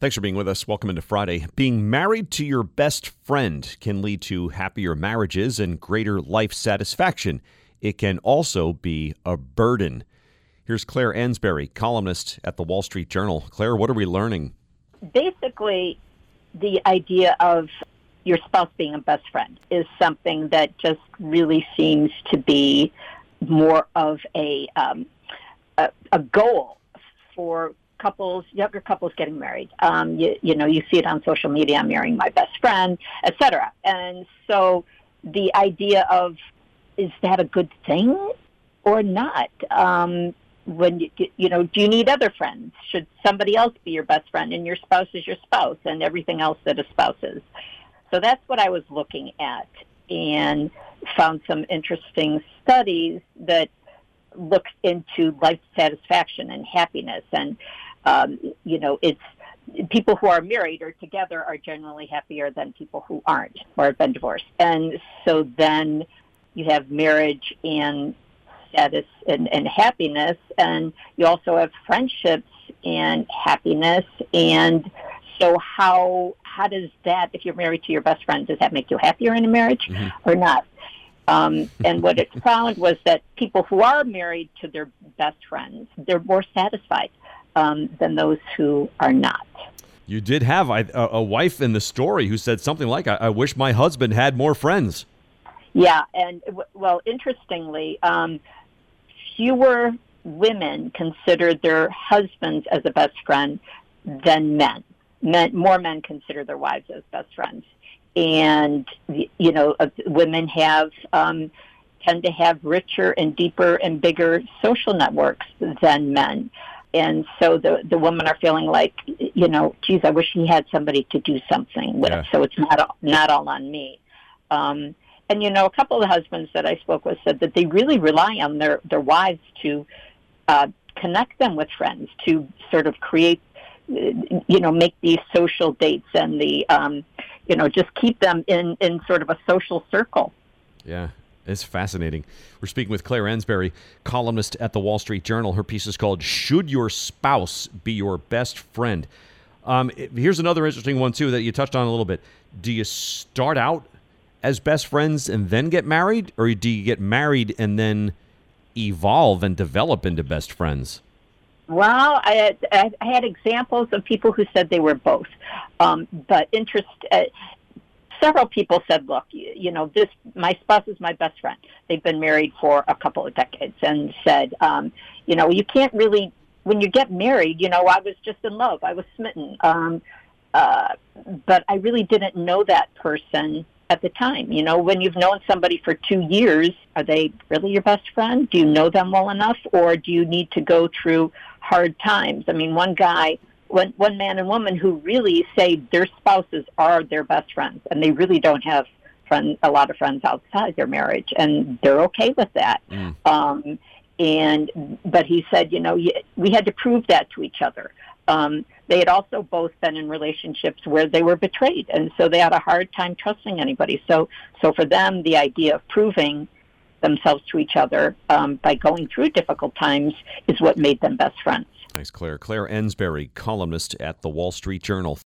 Thanks for being with us. Welcome into Friday. Being married to your best friend can lead to happier marriages and greater life satisfaction. It can also be a burden. Here's Clare Ansberry, columnist at the Wall Street Journal. Clare, what are we learning? Basically, the idea of your spouse being a best friend is something that just really seems to be more of a goal for couples, younger couples getting married. You see it on social media, I'm marrying my best friend, etc. And so the idea of, is that a good thing or not? Do you need other friends? Should somebody else be your best friend and your spouse is your spouse and everything else that a spouse is? So that's what I was looking at and found some interesting studies that looks into life satisfaction and happiness. And, it's people who are married or together are generally happier than people who aren't or have been divorced. And so then you have marriage and status and happiness, and you also have friendships and happiness. And so how does that, if you're married to your best friend, does that make you happier in a marriage or not? And what it found was that people who are married to their best friends, they're more satisfied than those who are not. You did have a wife in the story who said something like, I wish my husband had more friends. Yeah, and interestingly, fewer women considered their husbands as a best friend than men. More men consider their wives as best friends. And, women tend to have richer and deeper and bigger social networks than men. And so the women are feeling like, geez, I wish he had somebody to do something with. Yeah. So it's not all on me. And a couple of the husbands that I spoke with said that they really rely on their wives to connect them with friends, to sort of create, make these social dates and the, just keep them in sort of a social circle. Yeah, it's fascinating. We're speaking with Clare Ansberry, columnist at the Wall Street Journal. Her piece is called, Should Your Spouse Be Your Best Friend? Here's another interesting one, too, that you touched on a little bit. Do you start out as best friends and then get married? Or do you get married and then evolve and develop into best friends? Well, I had examples of people who said they were both, but several people said, "Look, my spouse is my best friend. They've been married for a couple of decades," and said, "You can't really when you get married. I was just in love. I was smitten, but I really didn't know that person at the time. When you've known somebody for 2 years, are they really your best friend? Do you know them well enough, or do you need to go through?" Hard times. I mean, one man and woman who really say their spouses are their best friends, and they really don't have a lot of friends outside their marriage, and they're okay with that. Yeah. But he said, we had to prove that to each other. They had also both been in relationships where they were betrayed, and so they had a hard time trusting anybody. So for them, the idea of proving themselves to each other by going through difficult times is what made them best friends. Thanks, Clare. Clare Ansberry, columnist at the Wall Street Journal.